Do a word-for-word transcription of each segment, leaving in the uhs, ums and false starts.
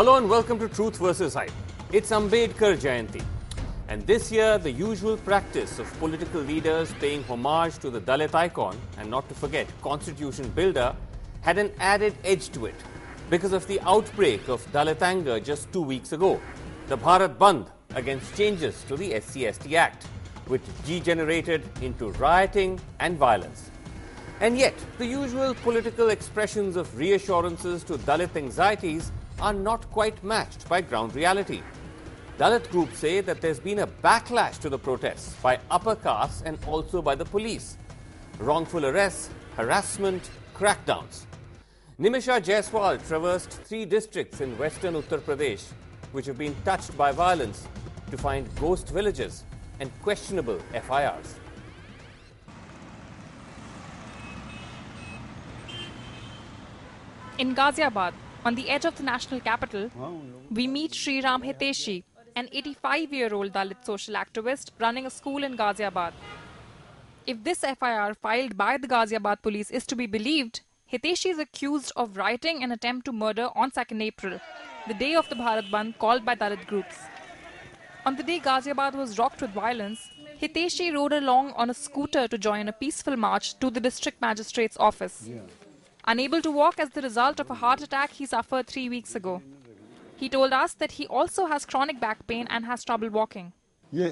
Hello and welcome to Truth versus. Hype. It's Ambedkar Jayanti. And this year, the usual practice of political leaders paying homage to the Dalit icon and not to forget constitution builder had an added edge to it because of the outbreak of Dalit anger just two weeks ago. The Bharat Bandh against changes to the S C S T Act, which degenerated into rioting and violence. And yet, the usual political expressions of reassurances to Dalit anxieties are not quite matched by ground reality. Dalit groups say that there's been a backlash to the protests by upper castes and also by the police. Wrongful arrests, harassment, crackdowns. Nimisha Jaiswal traversed three districts in western Uttar Pradesh which have been touched by violence to find ghost villages and questionable F I Rs. In Ghaziabad, on the edge of the national capital, we meet Sri Ram Hiteshi, an eighty-five-year-old Dalit social activist running a school in Ghaziabad. If this F I R filed by the Ghaziabad police is to be believed, Hiteshi is accused of rioting an attempt to murder on second April, the day of the Bharat Bandh called by Dalit groups. On the day Ghaziabad was rocked with violence, Hiteshi rode along on a scooter to join a peaceful march to the district magistrate's office. Yeah. Unable to walk as the result of a heart attack he suffered three weeks ago. He told us that he also has chronic back pain and has trouble walking. The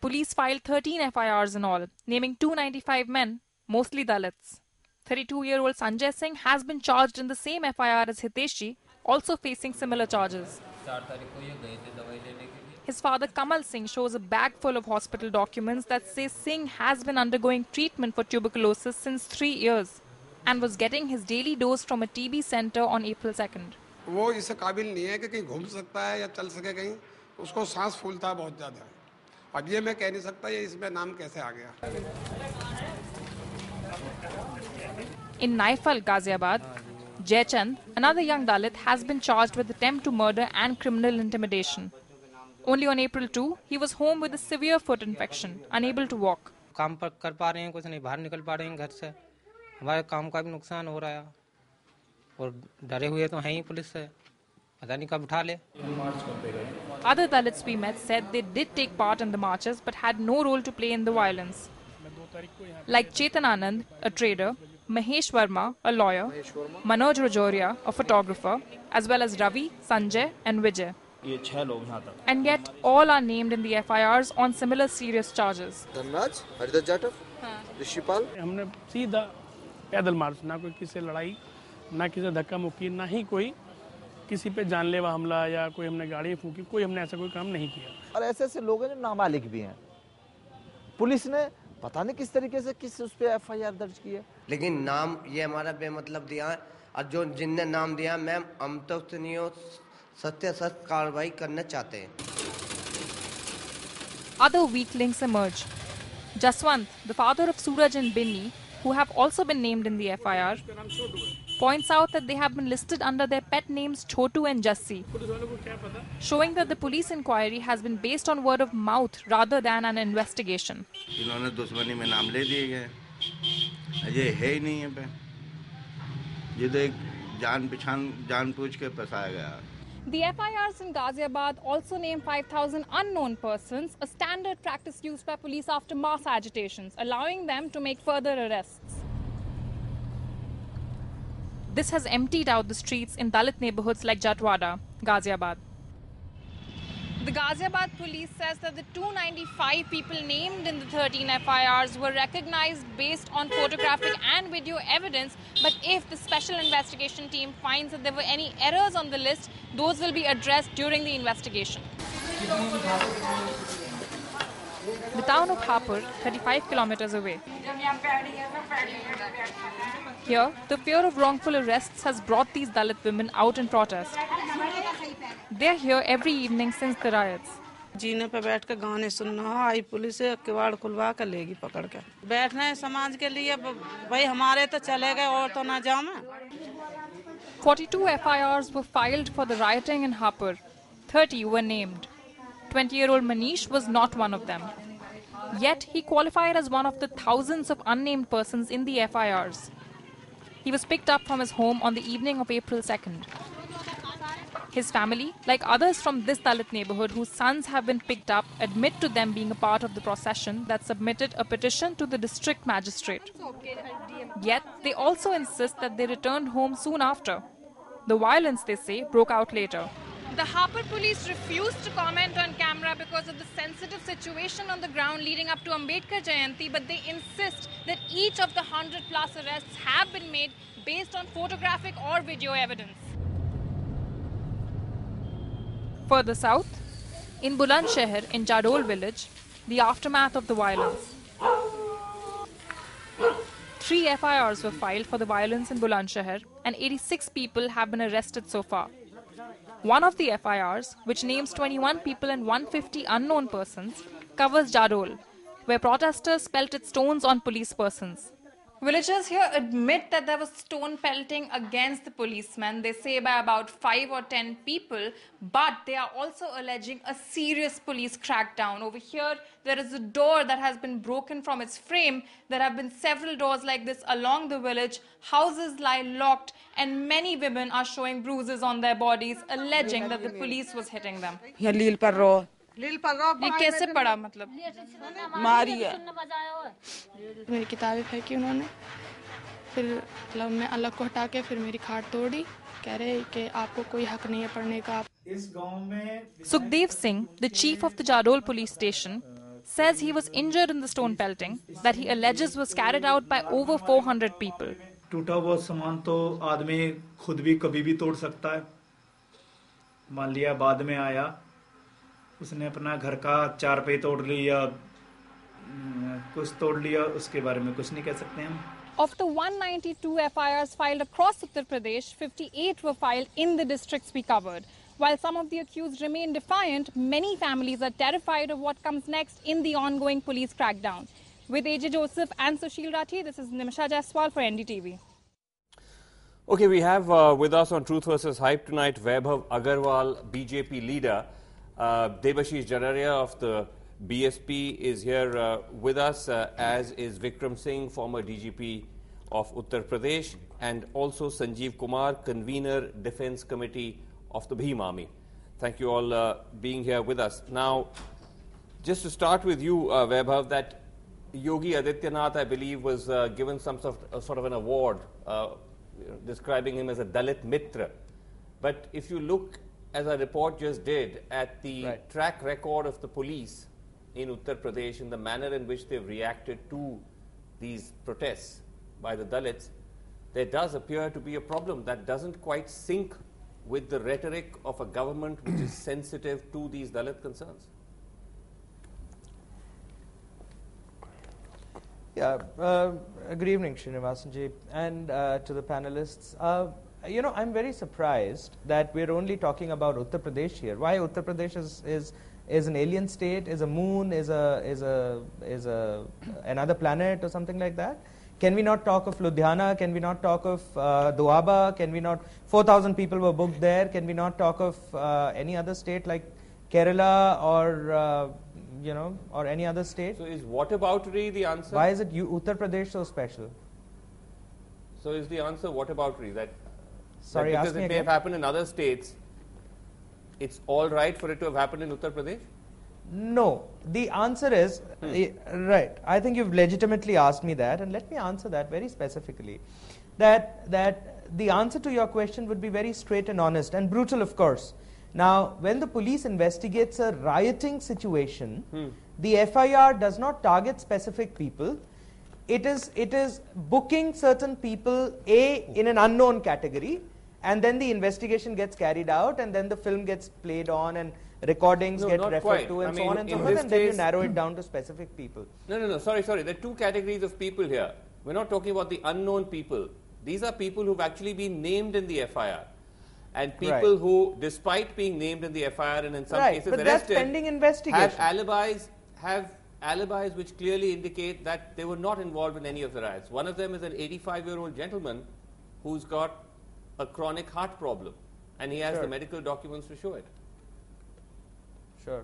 police filed thirteen F I Rs in all, naming two hundred ninety-five men, mostly Dalits. thirty-two-year-old Sanjay Singh has been charged in the same F I R as Hiteshi, also facing similar charges. His father Kamal Singh shows a bag full of hospital documents that say Singh has been undergoing treatment for tuberculosis since three years and was getting his daily dose from a T B center on April second. In Naifal, Ghaziabad, Jai Chand, another young Dalit, has been charged with attempt to murder and criminal intimidation. Only on April second, he was home with a severe foot infection, unable to walk. Other Dalits we met said they did take part in the marches but had no role to play in the violence. Like Chetan Anand, a trader, Mahesh Verma, a lawyer, Manoj Rajoria, a photographer, as well as Ravi, Sanjay and Vijay. And yet all are named in the F I Rs on similar serious charges. पता नहीं किस तरीके से किस उस पे F I R दर्ज की है, लेकिन नाम ये हमारा बेमतलब दिया और जो जिनने नाम दिया मैम हम तो नहीं सत्य सत्य कार्रवाई करना चाहते हैं. Other weak links emerge. Jaswant, the father of Suraj and Binni, who have also been named in the F I R, points out that they have been listed under their pet names Chotu and Jassi, showing that the police inquiry has been based on word of mouth rather than an investigation. The F I Rs in Ghaziabad also name five thousand unknown persons, a standard practice used by police after mass agitations, allowing them to make further arrests. This has emptied out the streets in Dalit neighbourhoods like Jatwada, Ghaziabad. The Ghaziabad police says that the two hundred ninety-five people named in the thirteen F I Rs were recognised based on photographic and video evidence, but if the special investigation team finds that there were any errors on the list, those will be addressed during the investigation. The town of Hapur, thirty-five kilometers away. Here, the fear of wrongful arrests has brought these Dalit women out in protest. They are here every evening since the riots. forty-two F I Rs were filed for the rioting in Hapur. thirty were named. twenty-year-old Manish was not one of them. Yet he qualified as one of the thousands of unnamed persons in the F I Rs. He was picked up from his home on the evening of April second. His family, like others from this Dalit neighborhood whose sons have been picked up, admit to them being a part of the procession that submitted a petition to the district magistrate. Yet they also insist that they returned home soon after. The violence, they say, broke out later. The Hapur police refused to comment on camera because of the sensitive situation on the ground leading up to Ambedkar Jayanti, but they insist that each of the one hundred plus arrests have been made based on photographic or video evidence. Further south, in Bulandshahr, in Jadol village, the aftermath of the violence. Three F I Rs were filed for the violence in Bulandshahr, and eighty-six people have been arrested so far. One of the F I Rs, which names twenty-one people and one hundred fifty unknown persons, covers Jadol, where protesters pelted stones on police persons. Villagers here admit that there was stone pelting against the policemen, they say by about five or ten people, but they are also alleging a serious police crackdown. Over here, there is a door that has been broken from its frame. There have been several doors like this along the village. Houses lie locked, and many women are showing bruises on their bodies, alleging that the police was hitting them. ये कैसे पढ़ा मतलब मारिया मेरी किताबें फेंकी उन्होंने फिर मतलब मैं अलग को हटा के फिर मेरी खाट तोड़ी कह रहे कि आपको कोई हक नहीं है पढ़ने का इस गांव में Sukhdev Singh the chief of the Jadol police station says he was injured in the stone pelting that he alleges was carried out by over four hundred people टूटा हुआ सामान तो आदमी खुद भी कभी भी तोड़ सकता है मान लिया बाद में आया उसने अपना घर का चारपाई तोड़ लिया कुछ तोड़ लिया उसके बारे में कुछ नहीं कह सकते हम Of the one hundred ninety-two F I Rs filed across Uttar Pradesh, fifty-eight were filed in the districts we covered. While some of the accused remain defiant, many families are terrified of what comes next in the ongoing police crackdown. With A J Joseph and Sushil Rathi, this is Nimisha Jaiswal for N D T V. Okay, we have uh, with us on Truth versus Hype tonight Vaibhav Agarwal, B J P leader. Uh, Debashish Jarariya of the B S P is here uh, with us, uh, as is Vikram Singh, former D G P of Uttar Pradesh, and also Sanjeev Kumar, convener, Defence Committee of the Bhim Army. Thank you all uh, being here with us. Now, just to start with you, uh, Vaibhav, that Yogi Adityanath, I believe, was uh, given some sort of, uh, sort of an award uh, describing him as a Dalit Mitra. But if you look, as our report just did, at the right. track record of the police in Uttar Pradesh and the manner in which they've reacted to these protests by the Dalits, there does appear to be a problem that doesn't quite sync with the rhetoric of a government which is sensitive to these Dalit concerns. Yeah, uh, good evening, Srinivasanji, and uh, to the panelists. Uh, You know, I'm very surprised that we're only talking about Uttar Pradesh here. Why Uttar Pradesh is is, is an alien state, is a moon, is a is a is a another planet or something like that? Can we not talk of Ludhiana? Can we not talk of uh, Doaba? Can we not? four thousand people were booked there. Can we not talk of uh, any other state like Kerala or uh, you know or any other state? So is whataboutery the answer? Why is it you, Uttar Pradesh so special? So is the answer whataboutery that? Sorry, because it may again. have happened in other states, it's all right for it to have happened in Uttar Pradesh? No. The answer is, hmm. uh, right, I think you've legitimately asked me that, and let me answer that very specifically. That, that the answer to your question would be very straight and honest, and brutal, of course. Now, when the police investigates a rioting situation, hmm. the F I R does not target specific people. It is, it is booking certain people, A, in an unknown category, and then the investigation gets carried out, and then the film gets played on, and recordings no, get referred quite. to, and I so mean, on and so forth, and then you narrow it down to specific people. No, no, no, sorry, sorry. There are two categories of people here. We're not talking about the unknown people. These are people who've actually been named in the F I R, and people right. who, despite being named in the F I R and in some right. cases but arrested, that's pending investigation. have alibis, have alibis which clearly indicate that they were not involved in any of the riots. One of them is an eighty-five-year-old gentleman who's got a chronic heart problem, and he has sure. the medical documents to show it. Sure.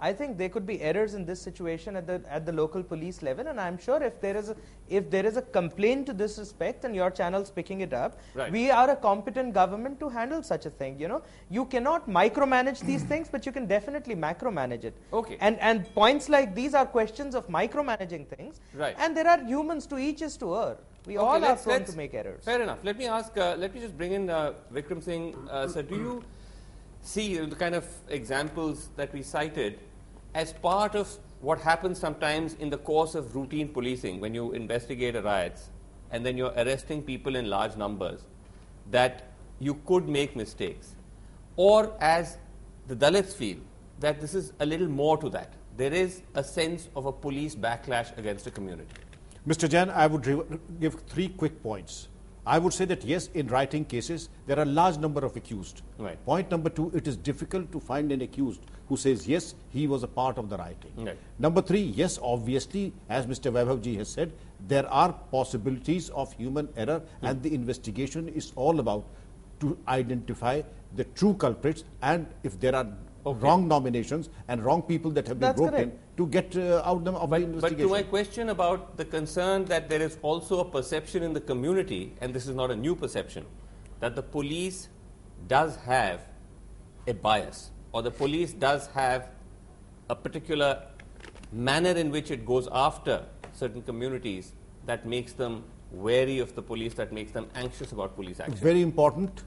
I think there could be errors in this situation at the at the local police level, and I'm sure if there is a, if there is a complaint to this respect and your channel's picking it up, right. We are a competent government to handle such a thing. You know, you cannot micromanage these things, but you can definitely macromanage it. Okay. And and points like these are questions of micromanaging things. Right. And there are humans, to each is to err. We okay, all are prone to make errors. Fair enough. Let me ask. Uh, let me just bring in uh, Vikram Singh. Uh, sir, do you see the kind of examples that we cited as part of what happens sometimes in the course of routine policing when you investigate a riots and then you're arresting people in large numbers, that you could make mistakes? Or as the Dalits feel, that this is a little more to that. There is a sense of a police backlash against a community. Mister Jain, I would give three quick points. I would say that yes, in rioting cases, there are a large number of accused. Right. Point number two, it is difficult to find an accused who says, yes, he was a part of the rioting. Right. Number three, yes, obviously, as Mister Vaibhavji has said, there are possibilities of human error, hmm. and the investigation is all about to identify the true culprits, and if there are okay. wrong nominations and wrong people that have been That's broken, correct. to get uh, out them of but, the investigation. But to my question about the concern that there is also a perception in the community, and this is not a new perception, that the police does have a bias, or the police does have a particular manner in which it goes after certain communities that makes them wary of the police, that makes them anxious about police action. Very important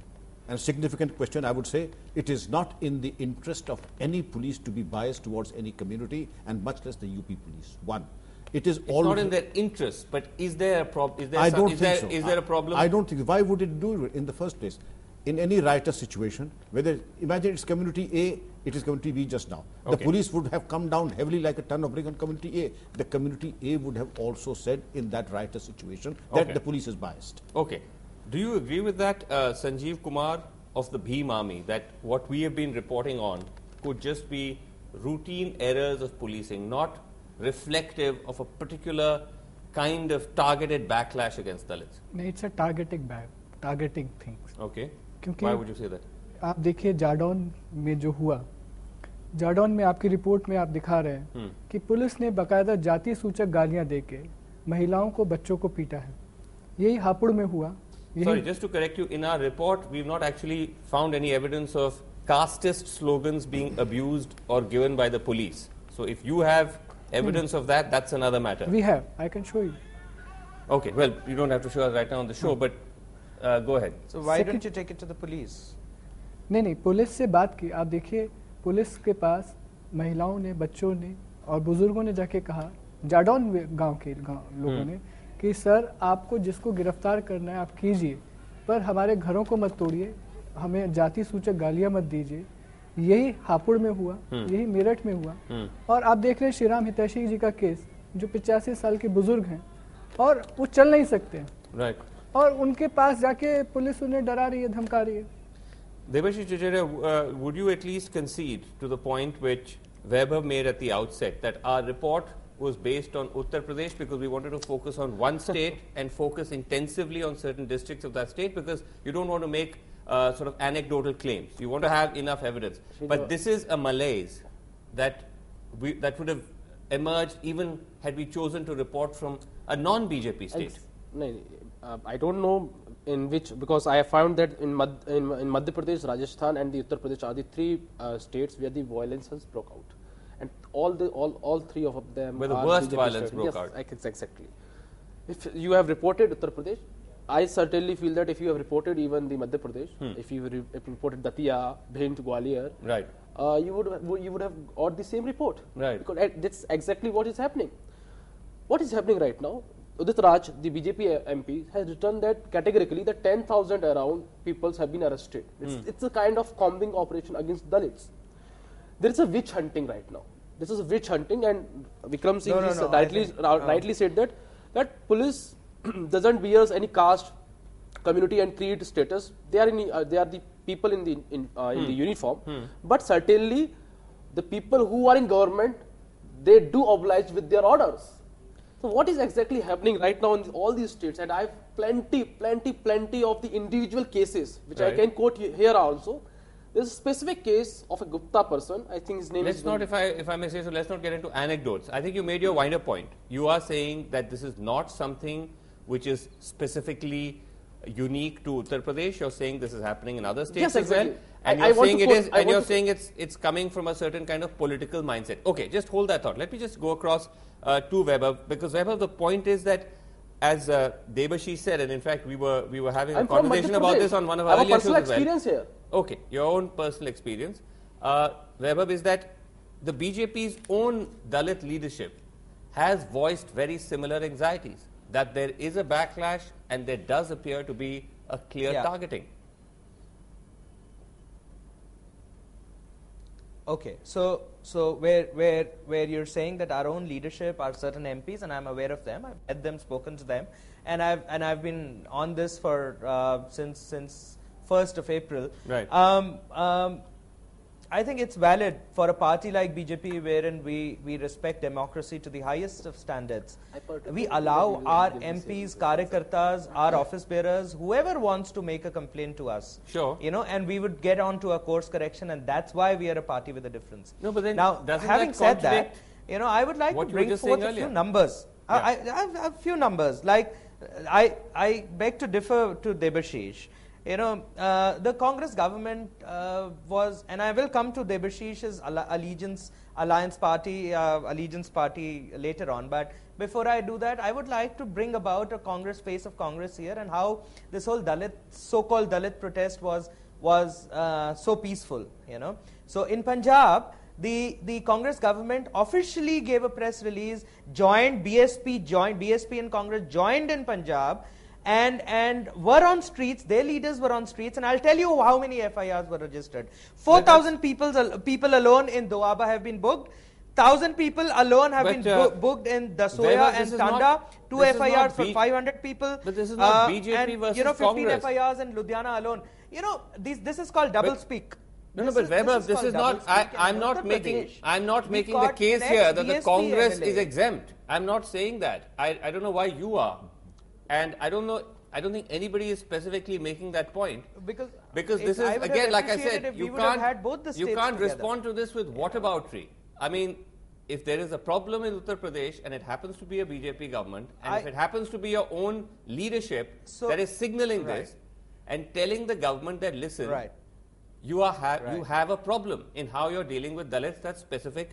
and significant question, I would say. It is not in the interest of any police to be biased towards any community, and much less the U P police. One, it is all not in their interest. But is there a problem? Is there? I some, don't is think there, so. Is there a problem? I don't think. Why would it do it in the first place? In any rioter situation, whether imagine it's community A, it is community B just now. Okay. The police would have come down heavily like a ton of brick on community A. The community A would have also said in that rioter situation that okay. the police is biased. Okay. Do you agree with that, uh, Sanjeev Kumar of the Bhim Army, that what we have been reporting on could just be routine errors of policing, not reflective of a particular kind of targeted backlash against Dalits? No, it's a targeting bag, targeting things. Okay. Kyunki, why would you say that? आप देखिए जाडौन में जो हुआ, जाडौन में आपकी report में आप दिखा रहे हैं hmm. कि पुलिस ने बकायदा जाति सूचक गालियां देके महिलाओं को बच्चों को पीटा है. यही हापुड़ में हुआ. Sorry, just to correct you, in our report, we've not actually found any evidence of casteist slogans being abused or given by the police. So if you have evidence mm. of that, that's another matter. We have. I can show you. Okay, well, you don't have to show us right now on the show, mm. but uh, go ahead. So why Second, don't you take it to the police? No, no, police se baat ki. Aap dekhiye, police ke paas महिलाओं ने, बच्चों ने और बुजुर्गों ने जाके कहा, जाडौन गांव के लोगों ने कि सर आपको जिसको गिरफ्तार करना है आप कीजिए, पर हमारे घरों को मत तोड़िए, हमें जाति सूचक गालियां मत दीजिए. यही हापुड़ में हुआ, यही मेरठ में हुआ, और आप देख रहे हैं श्री राम हितैषी जी का केस, जो पिचासी साल के बुजुर्ग हैं और वो चल नहीं सकते, राइट, और उनके पास जाके पुलिस उन्हें डरा रही है, धमका रही है. Debashish Jajaria, would you at least concede to the point which Vaibhav made at the outset, that our report was based on Uttar Pradesh because we wanted to focus on one state and focus intensively on certain districts of that state, because you don't want to make uh, sort of anecdotal claims. You want to have enough evidence. But this is a malaise that we, that would have emerged even had we chosen to report from a non-B J P state. Uh, I don't know in which, because I have found that in, Mad, in, in Madhya Pradesh, Rajasthan and the Uttar Pradesh are the three uh, states where the violence has broke out. And all the all all three of them where the worst B J P violence started. broke yes, out. Yes, exactly. If you have reported Uttar Pradesh, I certainly feel that if you have reported even the Madhya Pradesh, hmm. if you re if reported Datiya, Bhind, Gwalior, right, uh, you would you would have got the same report, right? Because that's exactly what is happening. What is happening right now? Udit Raj, the B J P M P, has written that categorically that ten thousand around peoples have been arrested. It's, hmm. it's a kind of combing operation against Dalits. There is a witch hunting right now. This is a witch hunting, and Vikram Singh no, no, no, rightly, think, no. rightly said that that police doesn't bears any caste, community, and creed status. They are in uh, they are the people in the in, uh, in hmm. the uniform, hmm. but certainly the people who are in government, they do oblige with their orders. So what is exactly happening right now in all these states? And I have plenty, plenty, plenty of the individual cases which right. I can quote here also. There's a specific case of a Gupta person. I think his name let's is... Let's not, if I, if I may say so, let's not get into anecdotes. I think you made your wider point. You are saying that this is not something which is specifically unique to Uttar Pradesh. You're saying this is happening in other states yes, exactly. as well. And I, you're I saying, it is, and you're saying it's, it's coming from a certain kind of political mindset. Okay, just hold that thought. Let me just go across uh, to Vaibhav, because Vaibhav, the point is that as uh, Debashish said, and in fact, we were, we were having I'm a conversation about this on one of our earlier shows as well. I have a personal experience here. Okay, your own personal experience, uh, Vaibhav, is that the B J P's own Dalit leadership has voiced very similar anxieties, that there is a backlash and there does appear to be a clear yeah. targeting. Okay, so so where where where you're saying that our own leadership, our certain M Ps, and I'm aware of them. I've met them, spoken to them, and I've and I've been on this for uh, since since. first of April. Right. Um, um, I think it's valid for a party like B J P, wherein we, we respect democracy to the highest of standards. We allow our M Ps, Karyakartas, our office bearers, whoever wants to make a complaint to us. Sure. You know, and we would get on to a course correction, and that's why we are a party with a difference. No, but then now, having said that, you know, I would like to bring forth a few numbers. Yeah. I, I, I have a few numbers. Like, I, I beg to differ to Debashish. You know, uh, the Congress government uh, was, and I will come to Debashish's allegiance, alliance party, uh, allegiance party later on. But before I do that, I would like to bring about a Congress face of Congress here, and how this whole Dalit, so-called Dalit protest was was uh, so peaceful. You know, so in Punjab, the the Congress government officially gave a press release, joined B S P, joined B S P and Congress joined in Punjab. And and were on streets. Their leaders were on streets, and I'll tell you how many F I Rs were registered. Four thousand people people alone in Doaba have been booked. Thousand people alone have but, been uh, bo booked in Dasoya and Tanda. Not, Two F I Rs for five hundred people. But this is not uh, B J P and, versus you know, fifteen Congress. F I Rs in Ludhiana alone. You know, this this is called double but, speak. No, no, but Vaibhav, this is, this is not. I, I'm not making. I'm not making the case here that the Congress is exempt. I'm not saying that. I I don't know why you are. And I don't know, I don't think anybody is specifically making that point. Because, because this is, again, like I said, you can't, you can't respond to this with whataboutery. I mean, if there is a problem in Uttar Pradesh and it happens to be a B J P government, and I, if it happens to be your own leadership so, that is signaling right. this and telling the government that, listen, right. you, are ha right. you have a problem in how you're dealing with Dalits that's specific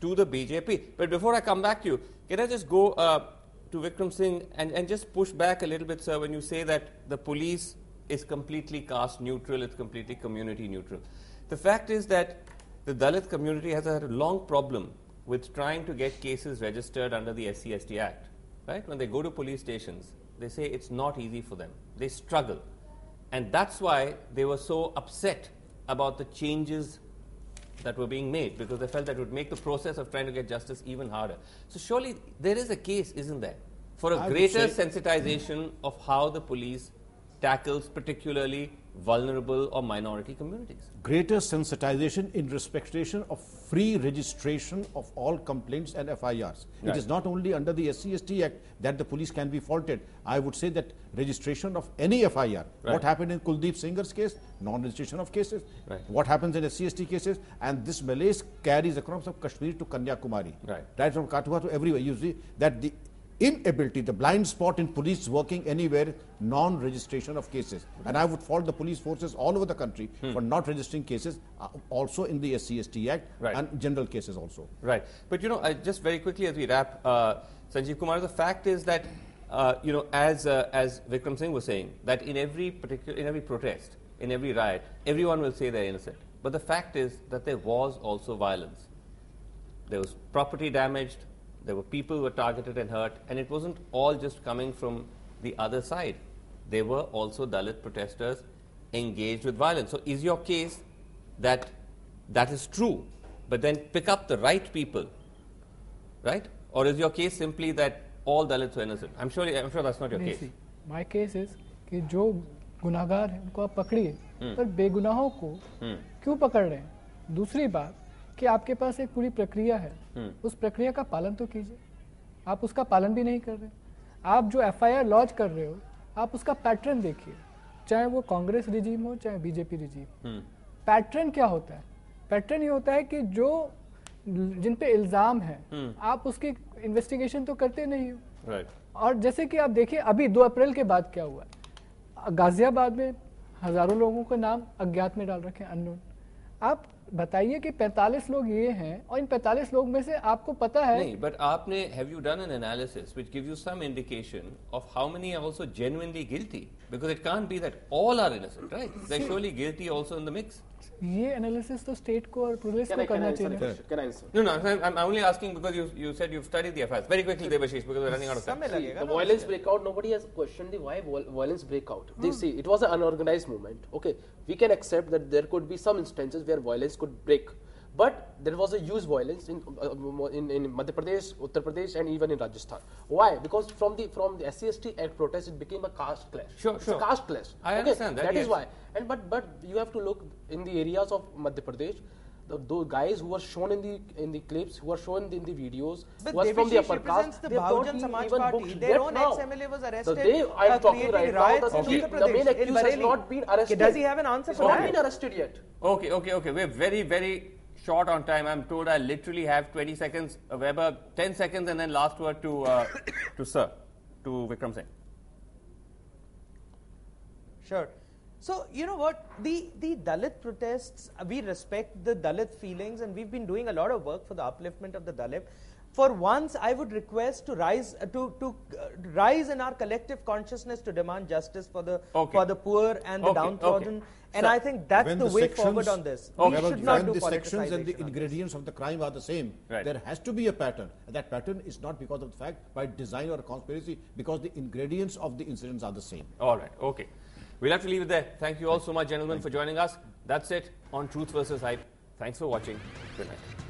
to the B J P. But before I come back to you, can I just go... Uh, to Vikram Singh, and, and just push back a little bit, sir, when you say that the police is completely caste neutral, it's completely community neutral. The fact is that the Dalit community has had a long problem with trying to get cases registered under the S C S T Act. Right? When they go to police stations, they say it's not easy for them. They struggle. And that's why they were so upset about the changes that were being made, because they felt that it would make the process of trying to get justice even harder. So surely there is a case, isn't there, for a I greater sensitization of how the police tackles particularly vulnerable or minority communities? Greater sensitization in respectation of free registration of all complaints and F I Rs. Right. It is not only under the S C S T Act that the police can be faulted. I would say that registration of any F I R, right. what happened in Kuldeep Singh's case, non-registration of cases, right. what happens in S C S T cases, and this malaise carries across from Kashmir to Kanyakumari, right, right from Kathua to everywhere. You see that the inability, the blind spot in police working anywhere, non-registration of cases. And I would fault the police forces all over the country hmm. for not registering cases, uh, also in the S C S T Act right. and general cases also. Right. But, you know, uh, just very quickly as we wrap, uh, Sanjeev Kumar, the fact is that, uh, you know, as uh, as Vikram Singh was saying, that in every particular, in every protest, in every riot, everyone will say they're innocent. But the fact is that there was also violence. There was property damaged. There were people who were targeted and hurt, and it wasn't all just coming from the other side. There were also Dalit protesters engaged with violence. So is your case that that is true, but then pick up the right people, right? Or is your case simply that all Dalits were innocent? I'm sure, I'm sure that's not your case. My case is कि जो गुनाहगार हैं उनको आप पकड़िए, पर बेगुनाहों को क्यों पकड़ रहे हैं? दूसरी बात कि आपके पास एक पूरी प्रक्रिया है, उस प्रक्रिया का पालन तो कीजिए. आप उसका पालन भी नहीं कर रहे. आप जो एफआईआर लॉन्च कर रहे हो, आप उसका पैटर्न देखिए, चाहे वो कांग्रेस रिजीम हो, चाहे बीजेपी रिजीम. पैटर्न क्या होता है? पैटर्न ये होता है कि जो जिन पे इल्जाम है आप उसकी इन्वेस्टिगेशन तो करते नहीं हो right. और जैसे कि आप देखिए अभी दो अप्रैल के बाद क्या हुआ, गाजियाबाद में हजारों लोगों का नाम अज्ञात में डाल रखे अननोन। आप बताइए कि पैंतालीस लोग ये हैं और इन पैंतालीस लोग में से आपको पता है नहीं, बट आपने have you done an analysis which give you some indication of how many are also genuinely guilty, because it can't be that all are innocent right, they are surely guilty also in the mix. ये analysis तो state को और police को करना चाहिए। Can I answer? No no, I am only asking because you you said you have studied the affairs very quickly Debashish, because we are running out of time. The violence breakout, nobody has questioned the why violence breakout. They see it was an unorganized movement. Okay, we can accept that there could be some instances where violence could break, but there was a huge violence in uh, in, in Madhya Pradesh, Uttar Pradesh, and even in Rajasthan. Why? Because from the from the S C S T Act protest, it became a caste clash. Sure, it's sure. A caste clash. I okay? understand that. That yes. is why. And but but you have to look in the areas of Madhya Pradesh. The, those guys who were shown in the in the clips, who were shown in the videos, but was from the upper class. The Bahujan Samaj Party, their own ex-M L A was arrested. So they, I am talking right now. The, okay. the, the main accused has not been arrested. Does he have an answer for that? Not been arrested yet. Okay, okay, okay. We're very, very short on time. I'm told I literally have twenty seconds. Weber, ten seconds, and then last word to uh, to sir, to Vikram Singh. Sure. So, you know what, the, the Dalit protests, we respect the Dalit feelings and we've been doing a lot of work for the upliftment of the Dalit. For once, I would request to rise to, to uh, rise in our collective consciousness to demand justice for the okay. for the poor and the okay. downtrodden. Okay. And so I think that's the, the way sections, forward on this. Okay. We should not when do the sections and the ingredients of the crime are the same. Right. There has to be a pattern. And that pattern is not because of the fact by design or conspiracy, because the ingredients of the incidents are the same. All right. Okay. We'll have to leave it there. Thank you all so much, gentlemen, for joining us. That's it on Truth versus Hype. Thanks for watching. Good night.